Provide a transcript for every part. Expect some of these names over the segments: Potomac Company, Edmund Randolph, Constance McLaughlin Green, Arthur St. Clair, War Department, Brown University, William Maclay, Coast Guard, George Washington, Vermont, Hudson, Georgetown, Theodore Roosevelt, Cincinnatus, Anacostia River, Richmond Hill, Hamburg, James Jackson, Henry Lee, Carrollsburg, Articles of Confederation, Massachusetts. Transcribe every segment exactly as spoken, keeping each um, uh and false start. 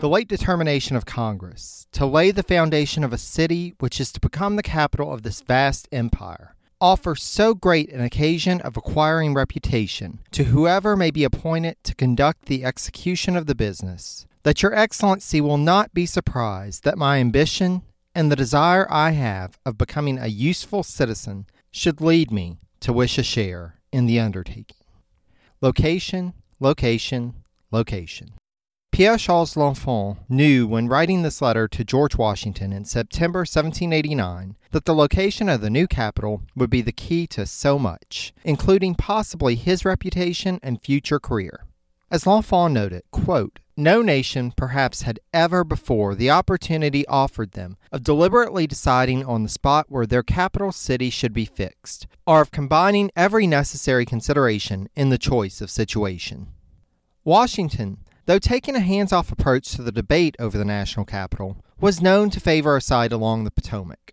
The late determination of Congress to lay the foundation of a city which is to become the capital of this vast empire offers so great an occasion of acquiring reputation to whoever may be appointed to conduct the execution of the business, that your excellency will not be surprised that my ambition and the desire I have of becoming a useful citizen should lead me to wish a share in the undertaking. Location, location, location. Pierre-Charles L'Enfant knew when writing this letter to George Washington in September seventeen eighty-nine that the location of the new capital would be the key to so much, including possibly his reputation and future career. As L'Enfant noted, quote, "No nation perhaps had ever before the opportunity offered them of deliberately deciding on the spot where their capital city should be fixed, or of combining every necessary consideration in the choice of situation." Washington, though taking a hands-off approach to the debate over the national capital, was known to favor a site along the Potomac.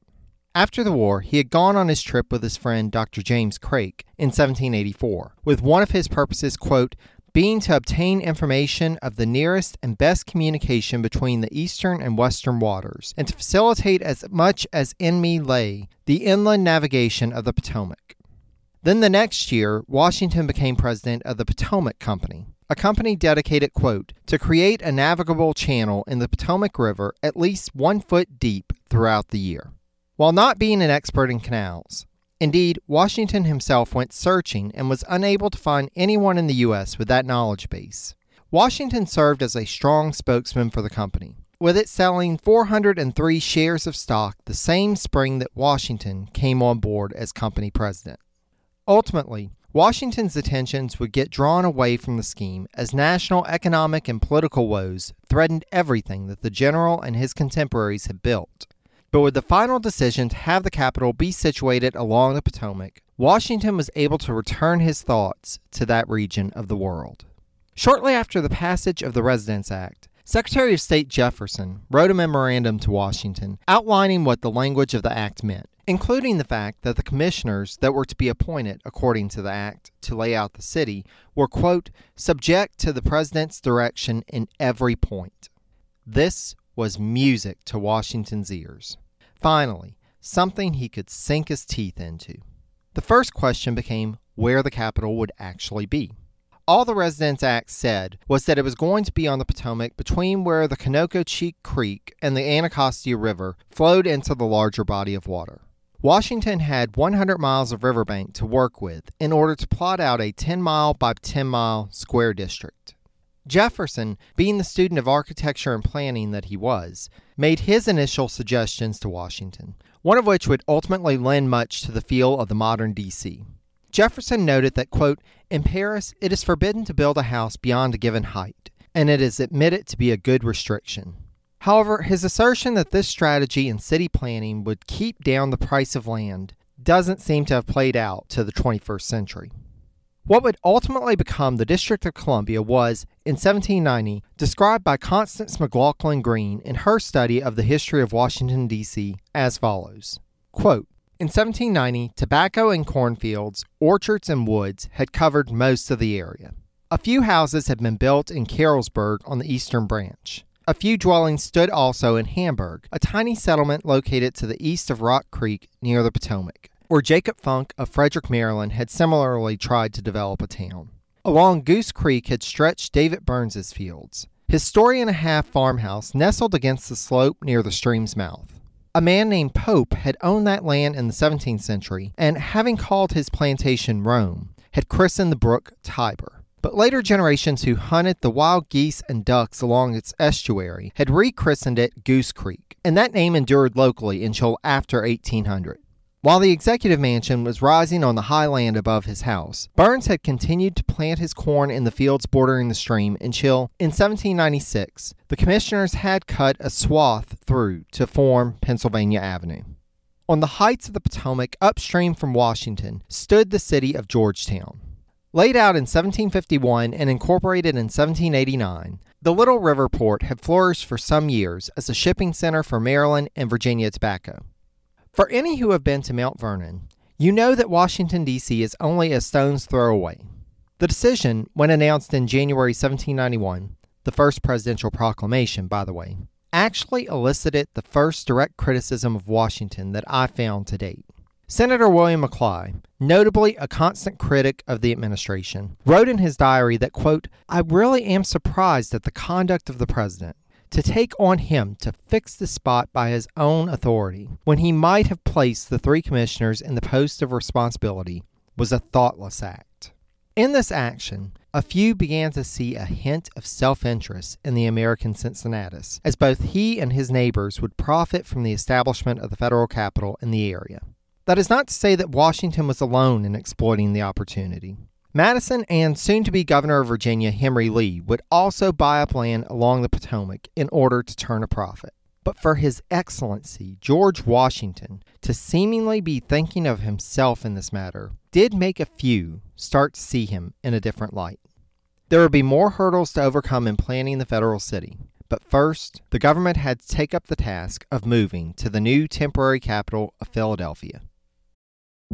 After the war, he had gone on his trip with his friend Doctor James Craik in seventeen eighty-four, with one of his purposes, quote, "being to obtain information of the nearest and best communication between the eastern and western waters, and to facilitate as much as in me lay the inland navigation of the Potomac." Then the next year, Washington became president of the Potomac Company, a company dedicated, quote, "to create a navigable channel in the Potomac River at least one foot deep throughout the year." While not being an expert in canals, indeed, Washington himself went searching and was unable to find anyone in the U S with that knowledge base. Washington served as a strong spokesman for the company, with it selling four hundred three shares of stock the same spring that Washington came on board as company president. Ultimately, Washington's attentions would get drawn away from the scheme as national economic and political woes threatened everything that the general and his contemporaries had built. But with the final decision to have the capital be situated along the Potomac, Washington was able to return his thoughts to that region of the world. Shortly after the passage of the Residence Act, Secretary of State Jefferson wrote a memorandum to Washington outlining what the language of the act meant, including the fact that the commissioners that were to be appointed, according to the act, to lay out the city, were, quote, "subject to the president's direction in every point." This was music to Washington's ears. Finally, something he could sink his teeth into. The first question became where the capital would actually be. All the Residence Act said was that it was going to be on the Potomac between where the Kanawha Creek and the Anacostia River flowed into the larger body of water. Washington had one hundred miles of riverbank to work with in order to plot out a ten mile by ten mile square district. Jefferson, being the student of architecture and planning that he was, made his initial suggestions to Washington, one of which would ultimately lend much to the feel of the modern D C. Jefferson noted that, quote, "in Paris, it is forbidden to build a house beyond a given height, and it is admitted to be a good restriction." However, his assertion that this strategy in city planning would keep down the price of land doesn't seem to have played out to the twenty-first century. What would ultimately become the District of Columbia was, in seventeen ninety, described by Constance McLaughlin Green in her study of the history of Washington, D C as follows, quote, "In seventeen ninety, tobacco and cornfields, orchards and woods had covered most of the area. A few houses had been built in Carrollsburg on the eastern branch. A few dwellings stood also in Hamburg, a tiny settlement located to the east of Rock Creek near the Potomac, where Jacob Funk of Frederick, Maryland had similarly tried to develop a town. Along Goose Creek had stretched David Burns' fields, his story-and-a-half farmhouse nestled against the slope near the stream's mouth. A man named Pope had owned that land in the seventeenth century and, having called his plantation Rome, had christened the brook Tiber. But later generations who hunted the wild geese and ducks along its estuary had rechristened it Goose Creek, and that name endured locally until after eighteen hundred. While the executive mansion was rising on the high land above his house, Burns had continued to plant his corn in the fields bordering the stream until, in seventeen ninety-six, the commissioners had cut a swath through to form Pennsylvania Avenue. On the heights of the Potomac, upstream from Washington, stood the city of Georgetown. Laid out in seventeen fifty-one and incorporated in seventeen eighty-nine, the little river port had flourished for some years as a shipping center for Maryland and Virginia tobacco. For any who have been to Mount Vernon, you know that Washington, D C is only a stone's throw away. The decision, when announced in January seventeen ninety-one, the first presidential proclamation, by the way, actually elicited the first direct criticism of Washington that I found to date. Senator William Maclay, notably a constant critic of the administration, wrote in his diary that, quote, "I really am surprised at the conduct of the president. To take on him to fix the spot by his own authority, when he might have placed the three commissioners in the post of responsibility, was a thoughtless act." In this action, a few began to see a hint of self-interest in the American Cincinnatus, as both he and his neighbors would profit from the establishment of the federal capital in the area. That is not to say that Washington was alone in exploiting the opportunity. Madison and soon-to-be governor of Virginia, Henry Lee, would also buy up land along the Potomac in order to turn a profit. But for His Excellency George Washington to seemingly be thinking of himself in this matter did make a few start to see him in a different light. There would be more hurdles to overcome in planning the federal city. But first, the government had to take up the task of moving to the new temporary capital of Philadelphia.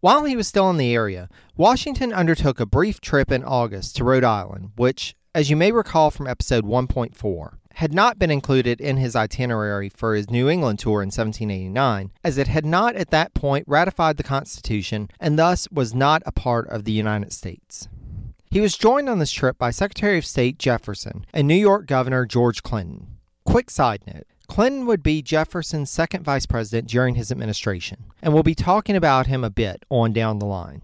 While he was still in the area, Washington undertook a brief trip in August to Rhode Island, which, as you may recall from episode one point four, had not been included in his itinerary for his New England tour in seventeen eighty-nine, as it had not at that point ratified the Constitution and thus was not a part of the United States. He was joined on this trip by Secretary of State Jefferson and New York Governor George Clinton. Quick side note. Clinton would be Jefferson's second vice president during his administration, and we'll be talking about him a bit on down the line.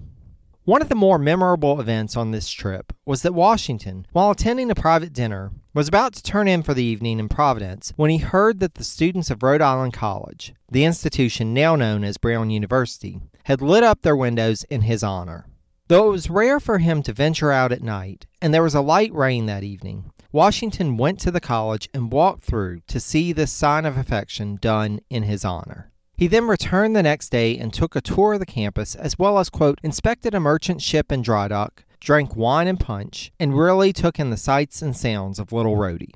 One of the more memorable events on this trip was that Washington, while attending a private dinner, was about to turn in for the evening in Providence when he heard that the students of Rhode Island College, the institution now known as Brown University, had lit up their windows in his honor. Though it was rare for him to venture out at night, and there was a light rain that evening, Washington went to the college and walked through to see this sign of affection done in his honor. He then returned the next day and took a tour of the campus as well as, quote, inspected a merchant ship and dry dock, drank wine and punch, and really took in the sights and sounds of Little Rhodey.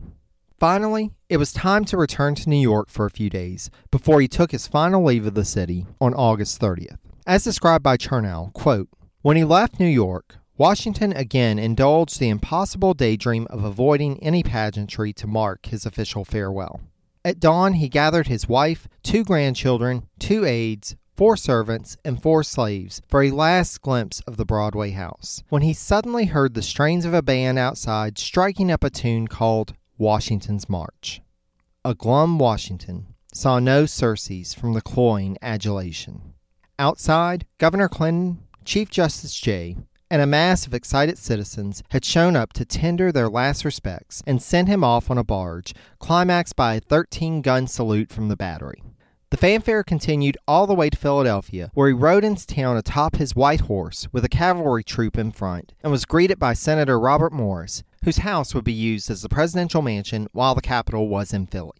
Finally, it was time to return to New York for a few days before he took his final leave of the city on August thirtieth. As described by Chernow, quote, "When he left New York, Washington again indulged the impossible daydream of avoiding any pageantry to mark his official farewell. At dawn, he gathered his wife, two grandchildren, two aides, four servants, and four slaves for a last glimpse of the Broadway house, when he suddenly heard the strains of a band outside striking up a tune called Washington's March. A glum Washington saw no surcease from the cloying adulation. Outside, Governor Clinton, Chief Justice Jay, and a mass of excited citizens had shown up to tender their last respects and sent him off on a barge, climaxed by a thirteen-gun salute from the battery. The fanfare continued all the way to Philadelphia, where he rode into town atop his white horse with a cavalry troop in front and was greeted by Senator Robert Morris, whose house would be used as the presidential mansion while the Capitol was in Philly.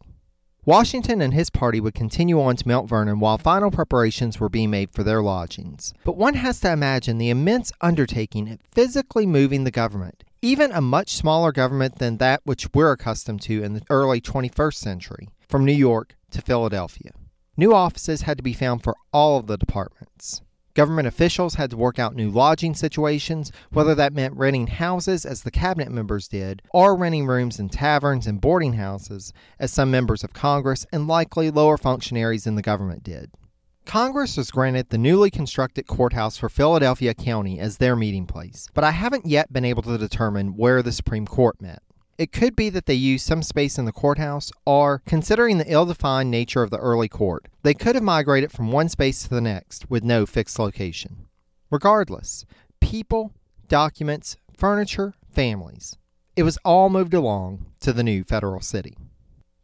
Washington and his party would continue on to Mount Vernon while final preparations were being made for their lodgings. But one has to imagine the immense undertaking of physically moving the government, even a much smaller government than that which we're accustomed to in the early twenty-first century, from New York to Philadelphia. New offices had to be found for all of the departments. Government officials had to work out new lodging situations, whether that meant renting houses as the cabinet members did, or renting rooms in taverns and boarding houses as some members of Congress and likely lower functionaries in the government did. Congress was granted the newly constructed courthouse for Philadelphia County as their meeting place, but I haven't yet been able to determine where the Supreme Court met. It could be that they used some space in the courthouse, or, considering the ill-defined nature of the early court, they could have migrated from one space to the next with no fixed location. Regardless, people, documents, furniture, families. It was all moved along to the new federal city.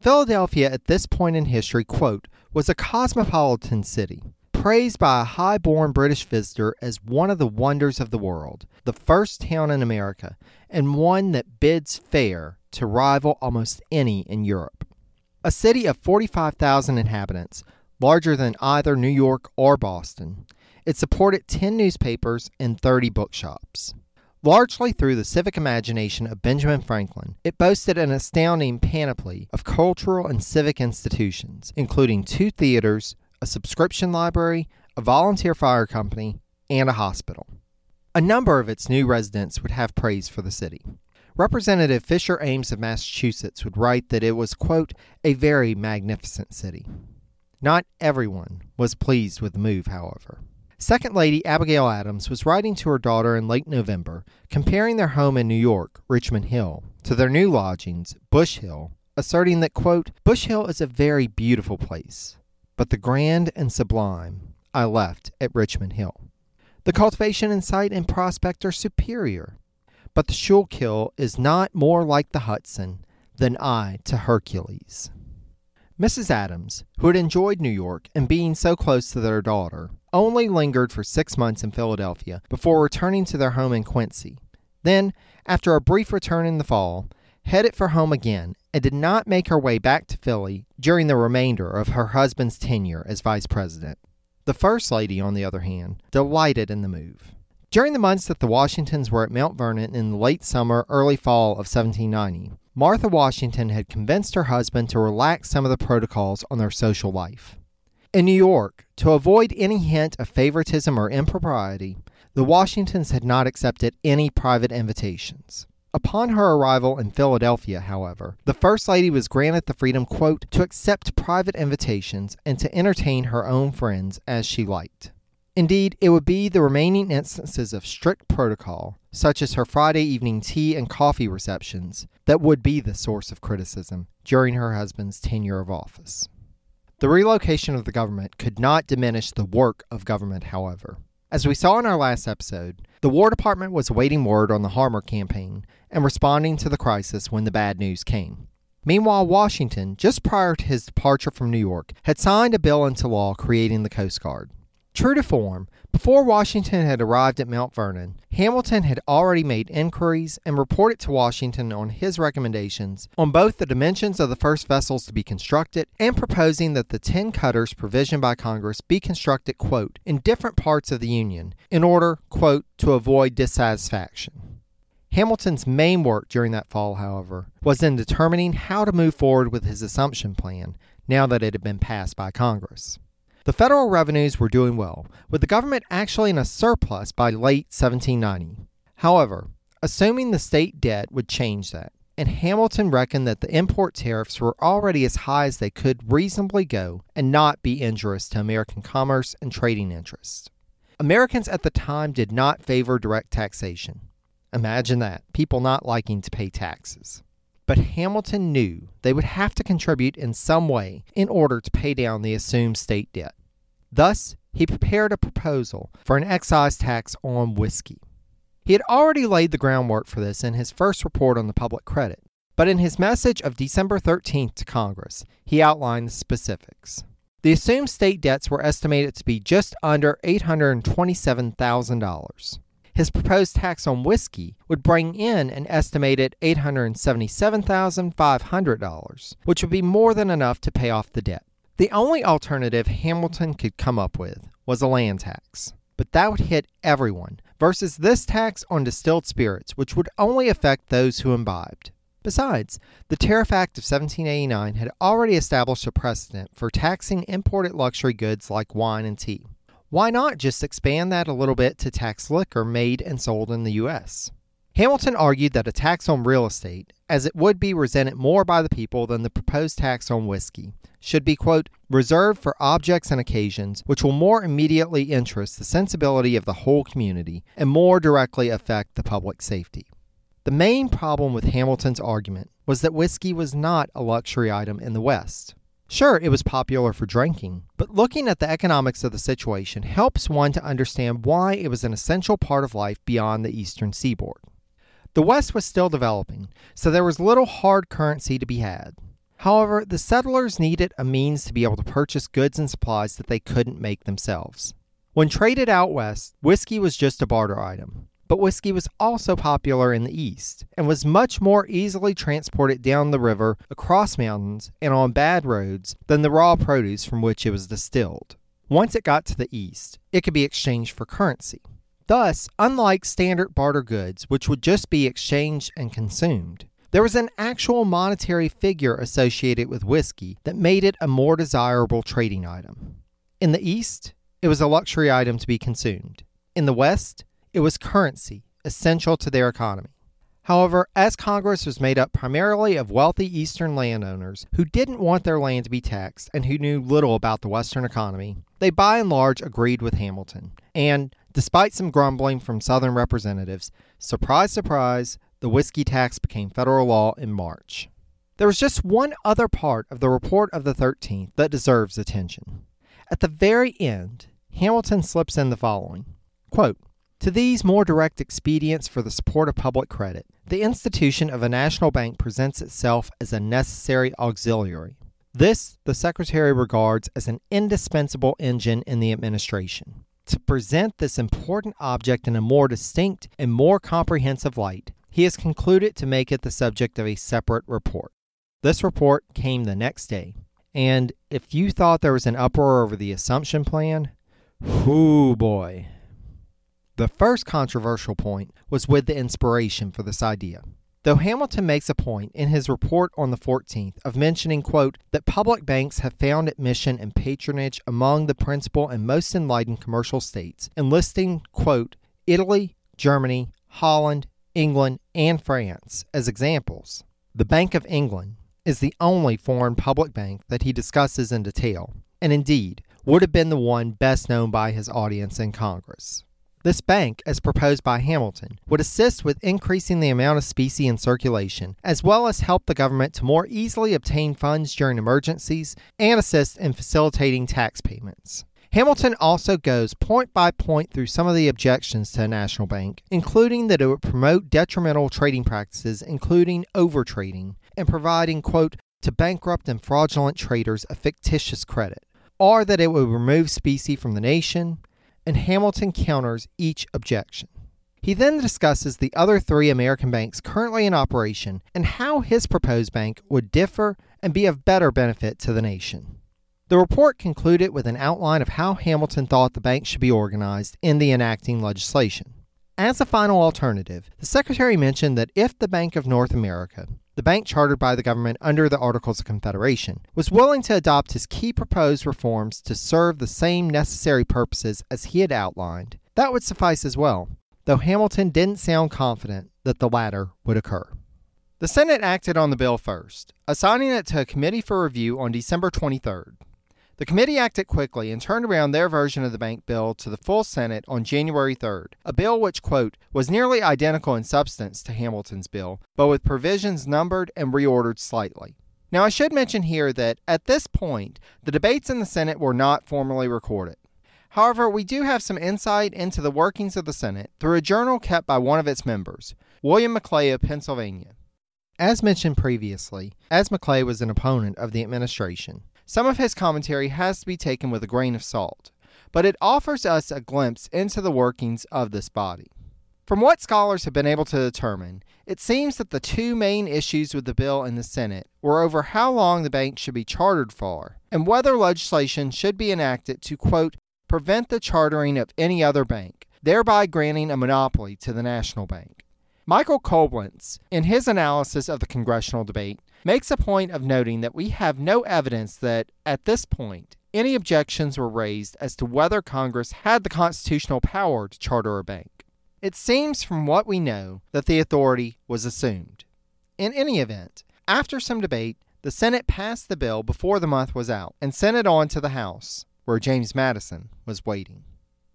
Philadelphia at this point in history, quote, was a cosmopolitan city, praised by a high-born British visitor as one of the wonders of the world, the first town in America, and one that bids fair to rival almost any in Europe. A city of forty-five thousand inhabitants, larger than either New York or Boston, it supported ten newspapers and thirty bookshops. Largely through the civic imagination of Benjamin Franklin, it boasted an astounding panoply of cultural and civic institutions, including two theaters, a subscription library, a volunteer fire company, and a hospital. A number of its new residents would have praise for the city. Representative Fisher Ames of Massachusetts would write that it was, quote, a very magnificent city. Not everyone was pleased with the move, however. Second Lady Abigail Adams was writing to her daughter in late November, comparing their home in New York, Richmond Hill, to their new lodgings, Bush Hill, asserting that, quote, Bush Hill is a very beautiful place, but the grand and sublime I left at Richmond Hill. The cultivation in sight and prospect are superior, but the Schuylkill is not more like the Hudson than I to Hercules. Missus Adams, who had enjoyed New York and being so close to their daughter, only lingered for six months in Philadelphia before returning to their home in Quincy. Then, after a brief return in the fall, headed for home again and did not make her way back to Philly during the remainder of her husband's tenure as vice president. The First Lady, on the other hand, delighted in the move. During the months that the Washingtons were at Mount Vernon in the late summer, early fall of seventeen ninety, Martha Washington had convinced her husband to relax some of the protocols on their social life. In New York, to avoid any hint of favoritism or impropriety, the Washingtons had not accepted any private invitations. Upon her arrival in Philadelphia, however, the First Lady was granted the freedom, quote, to accept private invitations and to entertain her own friends as she liked. Indeed, it would be the remaining instances of strict protocol, such as her Friday evening tea and coffee receptions, that would be the source of criticism during her husband's tenure of office. The relocation of the government could not diminish the work of government, however. As we saw in our last episode, the War Department was awaiting word on the Harmer campaign and responding to the crisis when the bad news came. Meanwhile, Washington, just prior to his departure from New York, had signed a bill into law creating the Coast Guard. True to form, before Washington had arrived at Mount Vernon, Hamilton had already made inquiries and reported to Washington on his recommendations on both the dimensions of the first vessels to be constructed and proposing that the ten cutters provisioned by Congress be constructed, quote, in different parts of the Union in order, quote, to avoid dissatisfaction. Hamilton's main work during that fall, however, was in determining how to move forward with his assumption plan now that it had been passed by Congress. The federal revenues were doing well, with the government actually in a surplus by late seventeen ninety. However, assuming the state debt would change that, and Hamilton reckoned that the import tariffs were already as high as they could reasonably go and not be injurious to American commerce and trading interests. Americans at the time did not favor direct taxation. Imagine that, people not liking to pay taxes. But Hamilton knew they would have to contribute in some way in order to pay down the assumed state debt. Thus, he prepared a proposal for an excise tax on whiskey. He had already laid the groundwork for this in his first report on the public credit, but in his message of December thirteenth to Congress, he outlined the specifics. The assumed state debts were estimated to be just under eight hundred twenty-seven thousand dollars. His proposed tax on whiskey would bring in an estimated eight hundred seventy-seven thousand five hundred dollars, which would be more than enough to pay off the debt. The only alternative Hamilton could come up with was a land tax, but that would hit everyone, versus this tax on distilled spirits, which would only affect those who imbibed. Besides, the Tariff Act of seventeen eighty-nine had already established a precedent for taxing imported luxury goods like wine and tea. Why not just expand that a little bit to tax liquor made and sold in the U S? Hamilton argued that a tax on real estate, as it would be resented more by the people than the proposed tax on whiskey, should be, quote, reserved for objects and occasions which will more immediately interest the sensibility of the whole community and more directly affect the public safety. The main problem with Hamilton's argument was that whiskey was not a luxury item in the West. Sure, it was popular for drinking, but looking at the economics of the situation helps one to understand why it was an essential part of life beyond the eastern seaboard. The West was still developing, so there was little hard currency to be had. However, the settlers needed a means to be able to purchase goods and supplies that they couldn't make themselves. When traded out west, whiskey was just a barter item, but whiskey was also popular in the East and was much more easily transported down the river, across mountains, and on bad roads than the raw produce from which it was distilled. Once it got to the East, it could be exchanged for currency. Thus, unlike standard barter goods, which would just be exchanged and consumed, there was an actual monetary figure associated with whiskey that made it a more desirable trading item. In the East, it was a luxury item to be consumed. In the West, it was currency, essential to their economy. However, as Congress was made up primarily of wealthy Eastern landowners who didn't want their land to be taxed and who knew little about the Western economy, they by and large agreed with Hamilton, and despite some grumbling from Southern representatives, surprise, surprise, the whiskey tax became federal law in March. There was just one other part of the report of the thirteenth that deserves attention. At the very end, Hamilton slips in the following, quote, to these more direct expedients for the support of public credit, the institution of a national bank presents itself as a necessary auxiliary. This the Secretary regards as an indispensable engine in the administration. To present this important object in a more distinct and more comprehensive light, he has concluded to make it the subject of a separate report. This report came the next day, and if you thought there was an uproar over the assumption plan, whoo boy. The first controversial point was with the inspiration for this idea. Though Hamilton makes a point in his report on the fourteenth of mentioning, quote, that public banks have found admission and patronage among the principal and most enlightened commercial states, and listing, quote, Italy, Germany, Holland, England, and France as examples. The Bank of England is the only foreign public bank that he discusses in detail, and indeed would have been the one best known by his audience in Congress. This bank, as proposed by Hamilton, would assist with increasing the amount of specie in circulation, as well as help the government to more easily obtain funds during emergencies and assist in facilitating tax payments. Hamilton also goes point by point through some of the objections to a national bank, including that it would promote detrimental trading practices, including overtrading, and providing, quote, to bankrupt and fraudulent traders a fictitious credit, or that it would remove specie from the nation, and Hamilton counters each objection. He then discusses the other three American banks currently in operation and how his proposed bank would differ and be of better benefit to the nation. The report concluded with an outline of how Hamilton thought the bank should be organized in the enacting legislation. As a final alternative, the Secretary mentioned that if the Bank of North America, the bank chartered by the government under the Articles of Confederation, was willing to adopt his key proposed reforms to serve the same necessary purposes as he had outlined, that would suffice as well, though Hamilton didn't sound confident that the latter would occur. The Senate acted on the bill first, assigning it to a committee for review on December twenty-third. The committee acted quickly and turned around their version of the bank bill to the full Senate on January third, a bill which, quote, was nearly identical in substance to Hamilton's bill, but with provisions numbered and reordered slightly. Now, I should mention here that, at this point, the debates in the Senate were not formally recorded. However, we do have some insight into the workings of the Senate through a journal kept by one of its members, William Maclay of Pennsylvania. As mentioned previously, as Maclay was an opponent of the administration, some of his commentary has to be taken with a grain of salt, but it offers us a glimpse into the workings of this body. From what scholars have been able to determine, it seems that the two main issues with the bill in the Senate were over how long the bank should be chartered for and whether legislation should be enacted to, quote, prevent the chartering of any other bank, thereby granting a monopoly to the national bank. Michael Koblentz, in his analysis of the congressional debate, makes a point of noting that we have no evidence that, at this point, any objections were raised as to whether Congress had the constitutional power to charter a bank. It seems from what we know that the authority was assumed. In any event, after some debate, the Senate passed the bill before the month was out and sent it on to the House, where James Madison was waiting.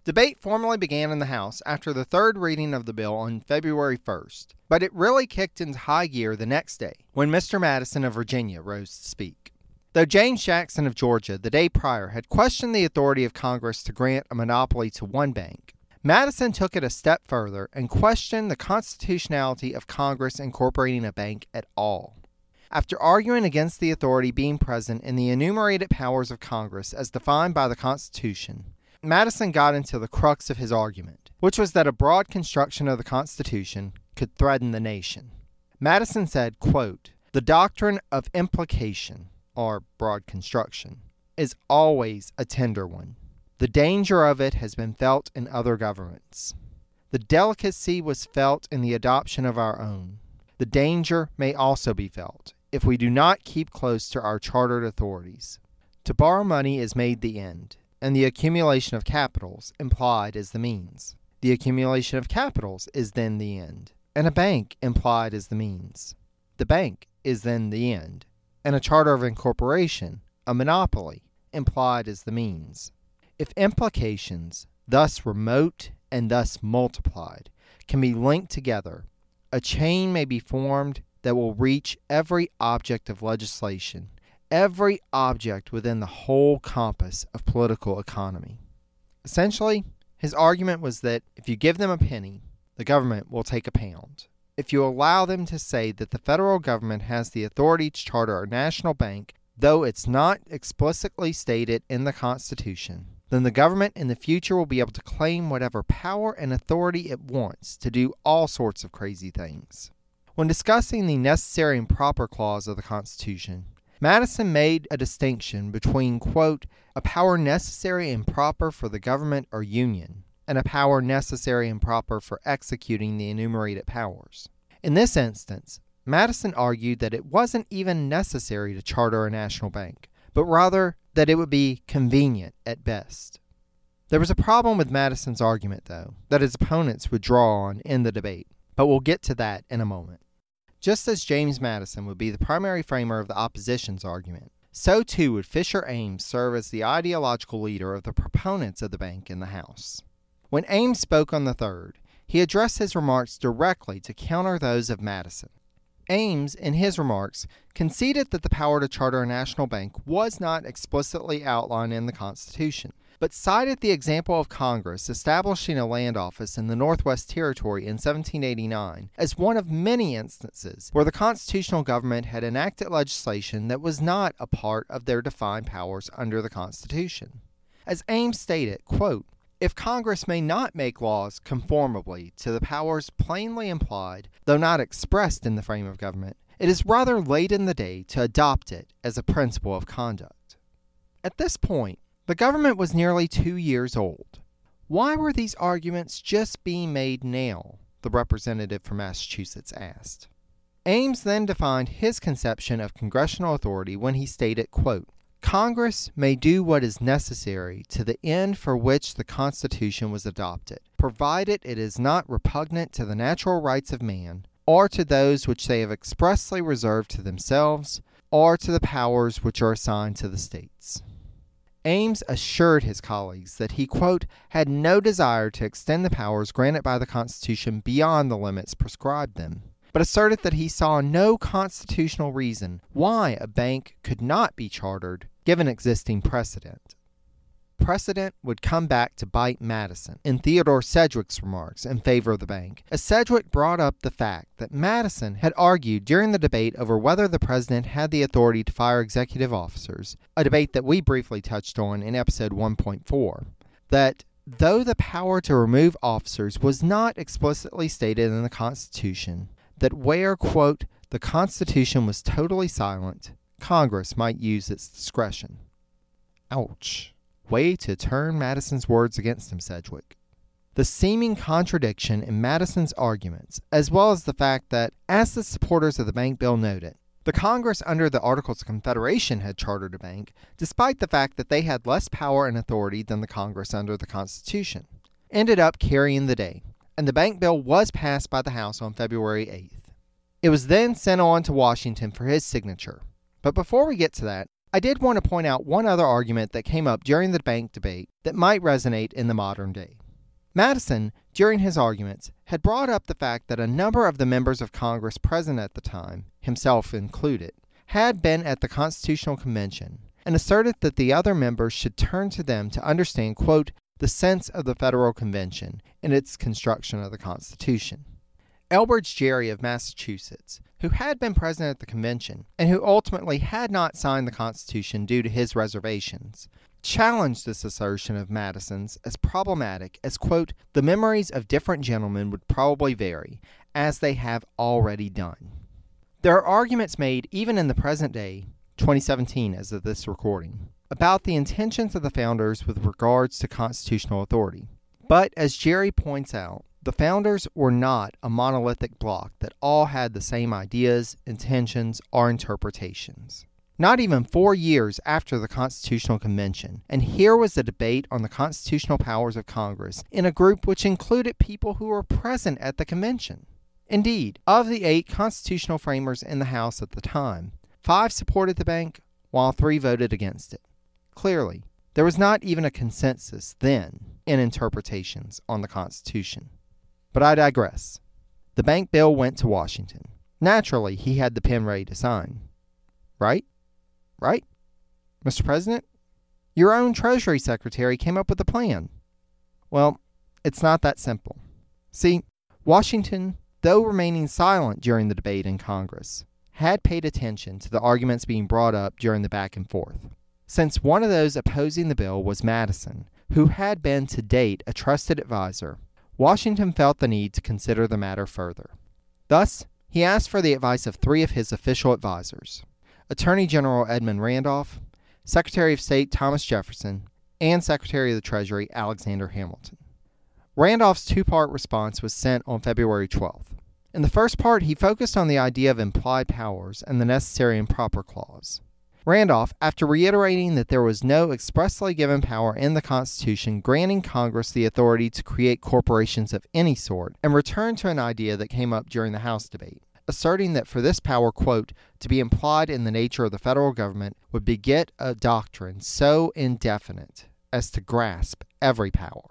Debate formally began in the House after the third reading of the bill on February first, but it really kicked into high gear the next day when Mister Madison of Virginia rose to speak. Though James Jackson of Georgia the day prior had questioned the authority of Congress to grant a monopoly to one bank, Madison took it a step further and questioned the constitutionality of Congress incorporating a bank at all. After arguing against the authority being present in the enumerated powers of Congress as defined by the Constitution, Madison got into the crux of his argument, which was that a broad construction of the Constitution could threaten the nation. Madison said, quote, "The doctrine of implication, or broad construction, is always a tender one. The danger of it has been felt in other governments. The delicacy was felt in the adoption of our own. The danger may also be felt if we do not keep close to our chartered authorities. To borrow money is made the end, and the accumulation of capitals implied is the means. The accumulation of capitals is then the end, and a bank implied is the means. The bank is then the end, and a charter of incorporation, a monopoly, implied is the means. If implications, thus remote and thus multiplied, can be linked together, a chain may be formed that will reach every object of legislation, every object within the whole compass of political economy." Essentially, his argument was that if you give them a penny, the government will take a pound. If you allow them to say that the federal government has the authority to charter a national bank, though it's not explicitly stated in the Constitution, then the government in the future will be able to claim whatever power and authority it wants to do all sorts of crazy things. When discussing the necessary and proper clause of the Constitution, Madison made a distinction between, quote, "a power necessary and proper for the government or union, and a power necessary and proper for executing the enumerated powers." In this instance, Madison argued that it wasn't even necessary to charter a national bank, but rather that it would be convenient at best. There was a problem with Madison's argument, though, that his opponents would draw on in the debate, but we'll get to that in a moment. Just as James Madison would be the primary framer of the opposition's argument, so too would Fisher Ames serve as the ideological leader of the proponents of the bank in the House. When Ames spoke on the third, he addressed his remarks directly to counter those of Madison. Ames, in his remarks, conceded that the power to charter a national bank was not explicitly outlined in the Constitution, but cited the example of Congress establishing a land office in the Northwest Territory in seventeen eighty-nine as one of many instances where the constitutional government had enacted legislation that was not a part of their defined powers under the Constitution. As Ames stated, quote, "If Congress may not make laws conformably to the powers plainly implied, though not expressed in the frame of government, it is rather late in the day to adopt it as a principle of conduct." At this point, the government was nearly two years old. Why were these arguments just being made now? The representative from Massachusetts asked. Ames then defined his conception of congressional authority when he stated, quote, "Congress may do what is necessary to the end for which the Constitution was adopted, provided it is not repugnant to the natural rights of man, or to those which they have expressly reserved to themselves, or to the powers which are assigned to the states." Ames assured his colleagues that he, quote, "had no desire to extend the powers granted by the Constitution beyond the limits prescribed them," but asserted that he saw no constitutional reason why a bank could not be chartered given existing precedent. Precedent would come back to bite Madison in Theodore Sedgwick's remarks in favor of the bank, as Sedgwick brought up the fact that Madison had argued during the debate over whether the president had the authority to fire executive officers, a debate that we briefly touched on in episode one point four, that though the power to remove officers was not explicitly stated in the Constitution, that where, quote, "the Constitution was totally silent, Congress might use its discretion." Ouch. Way to turn Madison's words against him, Sedgwick. The seeming contradiction in Madison's arguments, as well as the fact that, as the supporters of the bank bill noted, the Congress under the Articles of Confederation had chartered a bank, despite the fact that they had less power and authority than the Congress under the Constitution, ended up carrying the day, and the bank bill was passed by the House on February eighth. It was then sent on to Washington for his signature. But before we get to that, I did want to point out one other argument that came up during the bank debate that might resonate in the modern day. Madison, during his arguments, had brought up the fact that a number of the members of Congress present at the time, himself included, had been at the Constitutional Convention and asserted that the other members should turn to them to understand, quote, the sense of the Federal Convention and its construction of the Constitution. Elbridge Gerry of Massachusetts, who had been present at the convention and who ultimately had not signed the Constitution due to his reservations, challenged this assertion of Madison's as problematic as, quote, the memories of different gentlemen would probably vary, as they have already done. There are arguments made even in the present day, twenty seventeen as of this recording, about the intentions of the founders with regards to constitutional authority. But as Gerry points out, the founders were not a monolithic bloc that all had the same ideas, intentions, or interpretations. Not even four years after the Constitutional Convention, and here was a debate on the constitutional powers of Congress in a group which included people who were present at the convention. Indeed, of the eight constitutional framers in the House at the time, five supported the bank, while three voted against it. Clearly, there was not even a consensus then in interpretations on the Constitution. But I digress. The bank bill went to Washington. Naturally, he had the pen ready to sign. Right? Right? Mister President, your own Treasury Secretary came up with a plan. Well, it's not that simple. See, Washington, though remaining silent during the debate in Congress, had paid attention to the arguments being brought up during the back and forth. Since one of those opposing the bill was Madison, who had been to date a trusted advisor, Washington felt the need to consider the matter further. Thus, he asked for the advice of three of his official advisors: Attorney General Edmund Randolph, Secretary of State Thomas Jefferson, and Secretary of the Treasury Alexander Hamilton. Randolph's two-part response was sent on February twelfth. In the first part, he focused on the idea of implied powers and the necessary and proper clause. Randolph, after reiterating that there was no expressly given power in the Constitution granting Congress the authority to create corporations of any sort, and returned to an idea that came up during the House debate, asserting that for this power, quote, to be implied in the nature of the federal government would beget a doctrine so indefinite as to grasp every power.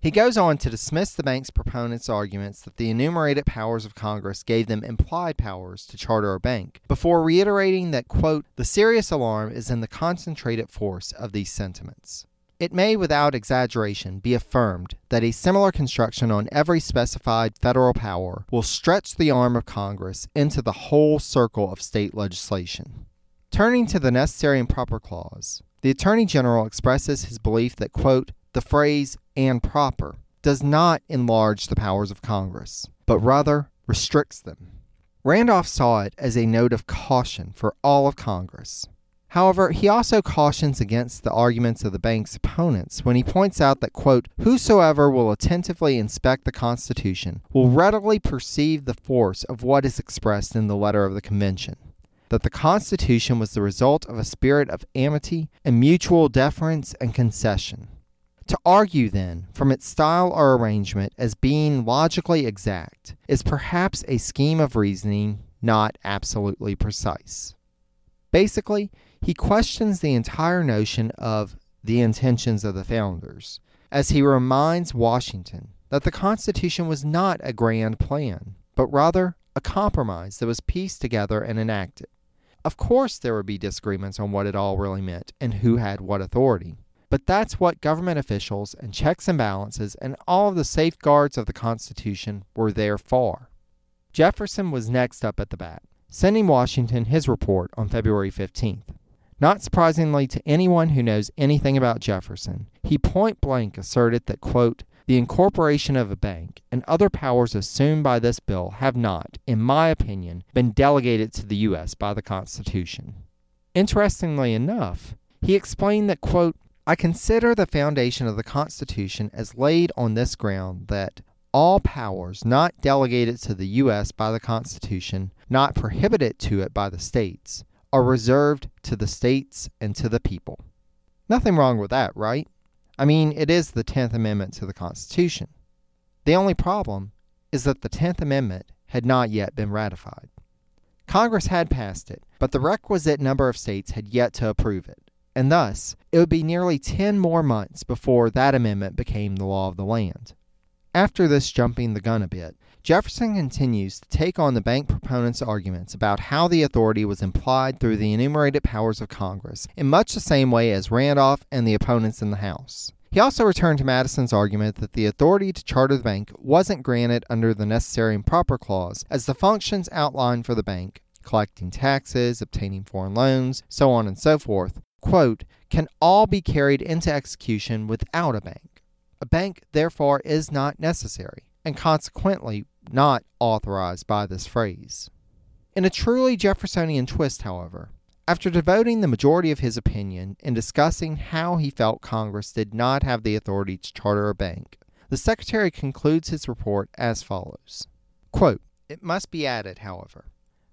He goes on to dismiss the bank's proponents' arguments that the enumerated powers of Congress gave them implied powers to charter a bank, before reiterating that, quote, the serious alarm is in the concentrated force of these sentiments. It may, without exaggeration, be affirmed that a similar construction on every specified federal power will stretch the arm of Congress into the whole circle of state legislation. Turning to the necessary and proper clause, the Attorney General expresses his belief that, quote, the phrase and proper does not enlarge the powers of Congress, but rather restricts them. Randolph saw it as a note of caution for all of Congress. However, he also cautions against the arguments of the bank's opponents when he points out that, quote, whosoever will attentively inspect the Constitution will readily perceive the force of what is expressed in the letter of the Convention, that the Constitution was the result of a spirit of amity and mutual deference and concession. To argue, then, from its style or arrangement as being logically exact is perhaps a scheme of reasoning not absolutely precise. Basically, he questions the entire notion of the intentions of the founders, as he reminds Washington that the Constitution was not a grand plan, but rather a compromise that was pieced together and enacted. Of course, there would be disagreements on what it all really meant and who had what authority, but that's what government officials and checks and balances and all of the safeguards of the Constitution were there for. Jefferson was next up at the bat, sending Washington his report on February fifteenth. Not surprisingly to anyone who knows anything about Jefferson, he point-blank asserted that, quote, the incorporation of a bank and other powers assumed by this bill have not, in my opinion, been delegated to the U S by the Constitution. Interestingly enough, he explained that, quote, I consider the foundation of the Constitution as laid on this ground that all powers not delegated to the U S by the Constitution, not prohibited to it by the states, are reserved to the states and to the people. Nothing wrong with that, right? I mean, it is the Tenth Amendment to the Constitution. The only problem is that the Tenth Amendment had not yet been ratified. Congress had passed it, but the requisite number of states had yet to approve it, and thus it would be nearly ten more months before that amendment became the law of the land. After this jumping the gun a bit, Jefferson continues to take on the bank proponents' arguments about how the authority was implied through the enumerated powers of Congress in much the same way as Randolph and the opponents in the House. He also returned to Madison's argument that the authority to charter the bank wasn't granted under the Necessary and Proper Clause, as the functions outlined for the bank, collecting taxes, obtaining foreign loans, so on and so forth, quote, can all be carried into execution without a bank. A bank, therefore, is not necessary, and consequently not authorized by this phrase. In a truly Jeffersonian twist, however, after devoting the majority of his opinion in discussing how he felt Congress did not have the authority to charter a bank, the Secretary concludes his report as follows. Quote, it must be added, however,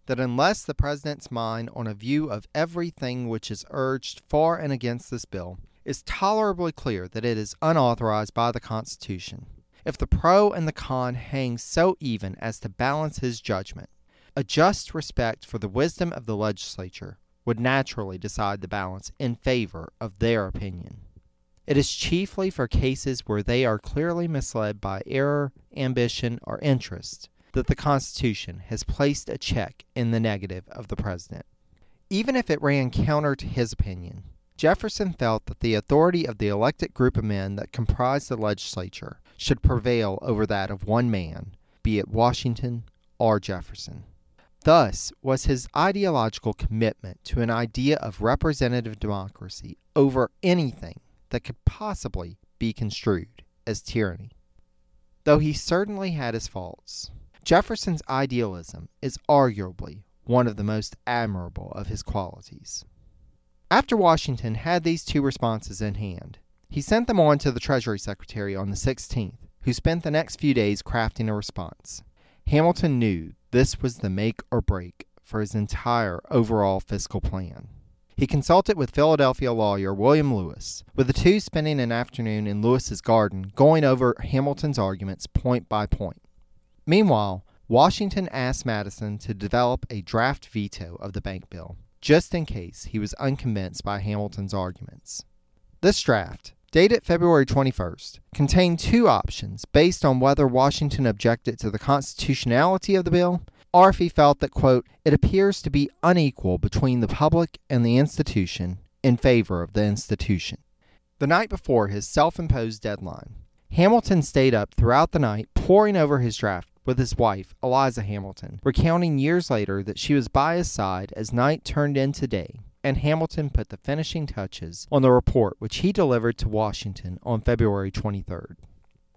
that unless the President's mind on a view of everything which is urged for and against this bill is tolerably clear that it is unauthorized by the Constitution, if the pro and the con hang so even as to balance his judgment, a just respect for the wisdom of the legislature would naturally decide the balance in favor of their opinion. It is chiefly for cases where they are clearly misled by error, ambition, or interest that the Constitution has placed a check in the negative of the President. Even if it ran counter to his opinion, Jefferson felt that the authority of the elected group of men that comprised the legislature should prevail over that of one man, be it Washington or Jefferson. Thus was his ideological commitment to an idea of representative democracy over anything that could possibly be construed as tyranny. Though he certainly had his faults, Jefferson's idealism is arguably one of the most admirable of his qualities. After Washington had these two responses in hand, he sent them on to the Treasury Secretary on the sixteenth, who spent the next few days crafting a response. Hamilton knew this was the make or break for his entire overall fiscal plan. He consulted with Philadelphia lawyer William Lewis, with the two spending an afternoon in Lewis's garden going over Hamilton's arguments point by point. Meanwhile, Washington asked Madison to develop a draft veto of the bank bill, just in case he was unconvinced by Hamilton's arguments. This draft, dated February twenty-first, contained two options based on whether Washington objected to the constitutionality of the bill, or if he felt that, quote, it appears to be unequal between the public and the institution in favor of the institution. The night before his self-imposed deadline, Hamilton stayed up throughout the night poring over his draft with his wife, Eliza Hamilton, recounting years later that she was by his side as night turned into day, and Hamilton put the finishing touches on the report which he delivered to Washington on February twenty-third.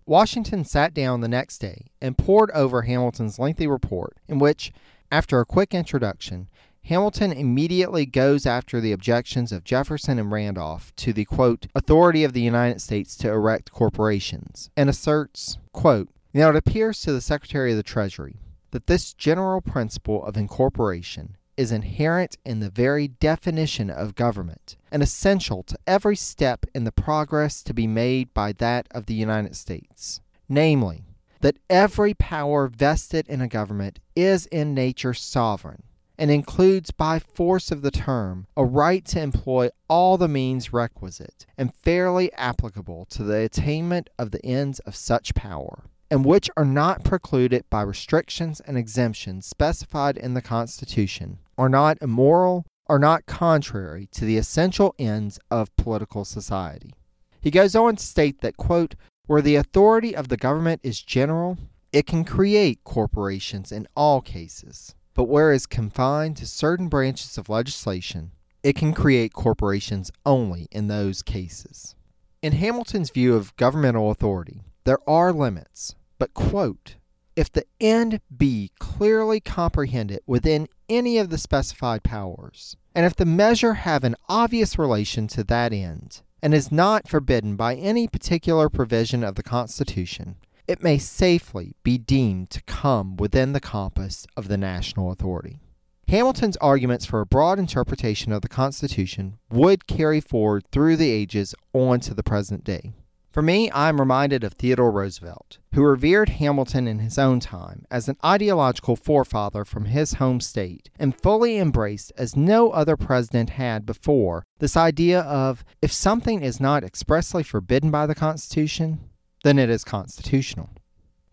Washington sat down the next day and pored over Hamilton's lengthy report, in which, after a quick introduction, Hamilton immediately goes after the objections of Jefferson and Randolph to the, quote, authority of the United States to erect corporations, and asserts, quote, now it appears to the Secretary of the Treasury that this general principle of incorporation is inherent in the very definition of government and essential to every step in the progress to be made by that of the United States, namely, that every power vested in a government is in nature sovereign and includes by force of the term a right to employ all the means requisite and fairly applicable to the attainment of the ends of such power, and which are not precluded by restrictions and exemptions specified in the Constitution, are not immoral, are not contrary to the essential ends of political society. He goes on to state that, quote, where the authority of the government is general, it can create corporations in all cases, but where it is confined to certain branches of legislation, it can create corporations only in those cases. In Hamilton's view of governmental authority, there are limits, but, quote, if the end be clearly comprehended within any of the specified powers, and if the measure have an obvious relation to that end, and is not forbidden by any particular provision of the Constitution, it may safely be deemed to come within the compass of the national authority. Hamilton's arguments for a broad interpretation of the Constitution would carry forward through the ages on to the present day. For me, I am reminded of Theodore Roosevelt, who revered Hamilton in his own time as an ideological forefather from his home state and fully embraced, as no other president had before, this idea of, if something is not expressly forbidden by the Constitution, then it is constitutional.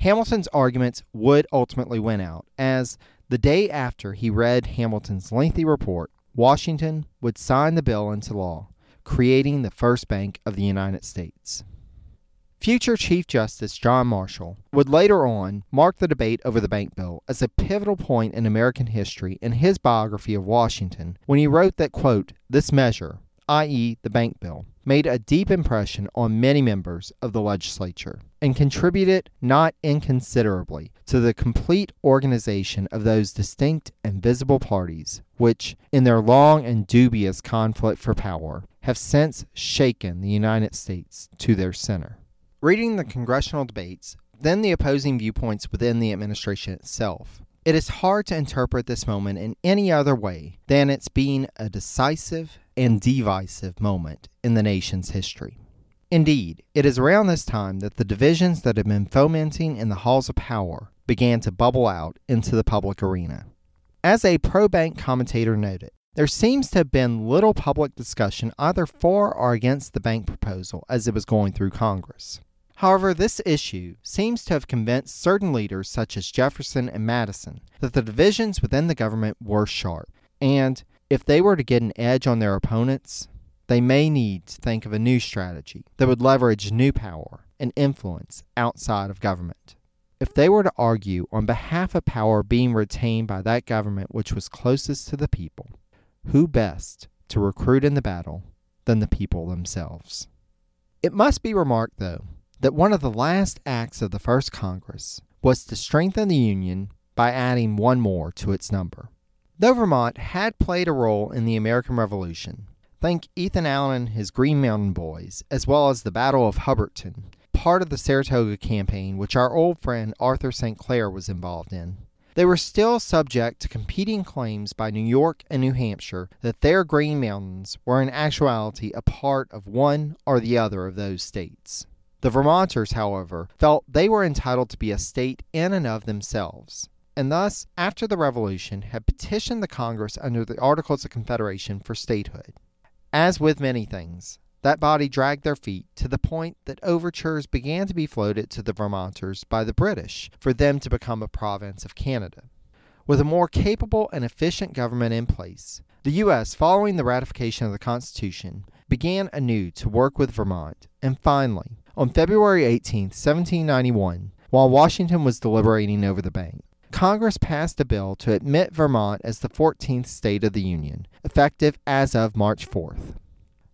Hamilton's arguments would ultimately win out, as the day after he read Hamilton's lengthy report, Washington would sign the bill into law, creating the first bank of the United States. Future Chief Justice John Marshall would later on mark the debate over the bank bill as a pivotal point in American history in his biography of Washington when he wrote that, quote, "This measure, that is the bank bill, made a deep impression on many members of the legislature and contributed not inconsiderably to the complete organization of those distinct and visible parties which, in their long and dubious conflict for power, have since shaken the United States to their center." Reading the congressional debates, then the opposing viewpoints within the administration itself, it is hard to interpret this moment in any other way than it's being a decisive and divisive moment in the nation's history. Indeed, it is around this time that the divisions that had been fomenting in the halls of power began to bubble out into the public arena. As a pro-bank commentator noted, there seems to have been little public discussion either for or against the bank proposal as it was going through Congress. However, this issue seems to have convinced certain leaders such as Jefferson and Madison that the divisions within the government were sharp, and if they were to get an edge on their opponents, they may need to think of a new strategy that would leverage new power and influence outside of government. If they were to argue on behalf of power being retained by that government which was closest to the people, who best to recruit in the battle than the people themselves? It must be remarked, though, that one of the last acts of the first Congress was to strengthen the Union by adding one more to its number. Though Vermont had played a role in the American Revolution, think Ethan Allen and his Green Mountain Boys, as well as the Battle of Hubbardton, part of the Saratoga campaign which our old friend Arthur Saint Clair was involved in, they were still subject to competing claims by New York and New Hampshire that their Green Mountains were in actuality a part of one or the other of those states. The Vermonters, however, felt they were entitled to be a state in and of themselves, and thus, after the Revolution, had petitioned the Congress under the Articles of Confederation for statehood. As with many things, that body dragged their feet to the point that overtures began to be floated to the Vermonters by the British for them to become a province of Canada. With a more capable and efficient government in place, the U S, following the ratification of the Constitution, began anew to work with Vermont, and finally, on February eighteenth, seventeen ninety-one, while Washington was deliberating over the bank, Congress passed a bill to admit Vermont as the fourteenth state of the Union, effective as of March fourth.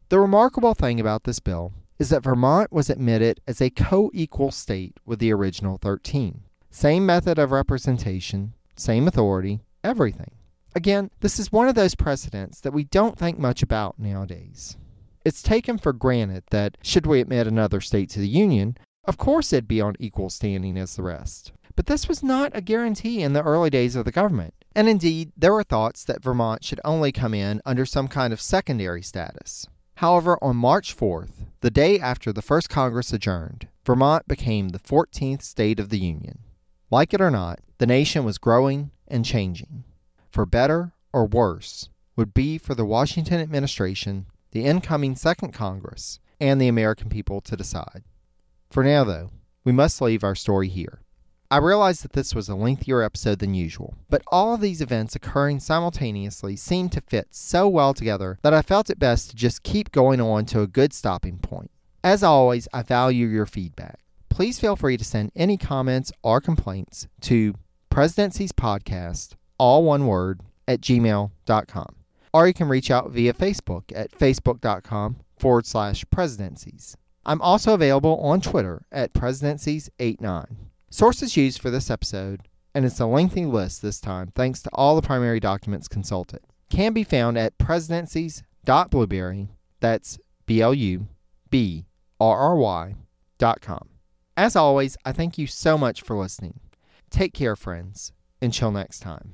The remarkable thing about this bill is that Vermont was admitted as a co-equal state with the original thirteen. Same method of representation, same authority, everything. Again, this is one of those precedents that we don't think much about nowadays. It's taken for granted that, should we admit another state to the Union, of course it'd be on equal standing as the rest. But this was not a guarantee in the early days of the government. And indeed, there were thoughts that Vermont should only come in under some kind of secondary status. However, on March fourth, the day after the first Congress adjourned, Vermont became the fourteenth state of the Union. Like it or not, the nation was growing and changing. For better or worse would be for the Washington administration, the incoming second Congress, and the American people to decide. For now, though, we must leave our story here. I realize that this was a lengthier episode than usual, but all of these events occurring simultaneously seemed to fit so well together that I felt it best to just keep going on to a good stopping point. As always, I value your feedback. Please feel free to send any comments or complaints to presidenciespodcast, all one word, at gmail dot com. Or you can reach out via Facebook at facebook.com forward slash presidencies. I'm also available on Twitter at presidencies eighty-nine. Sources used for this episode, and it's a lengthy list this time thanks to all the primary documents consulted, can be found at presidencies dot blueberry, that's B L U B R R Y, dot com. As always, I thank you so much for listening. Take care, friends. Until next time.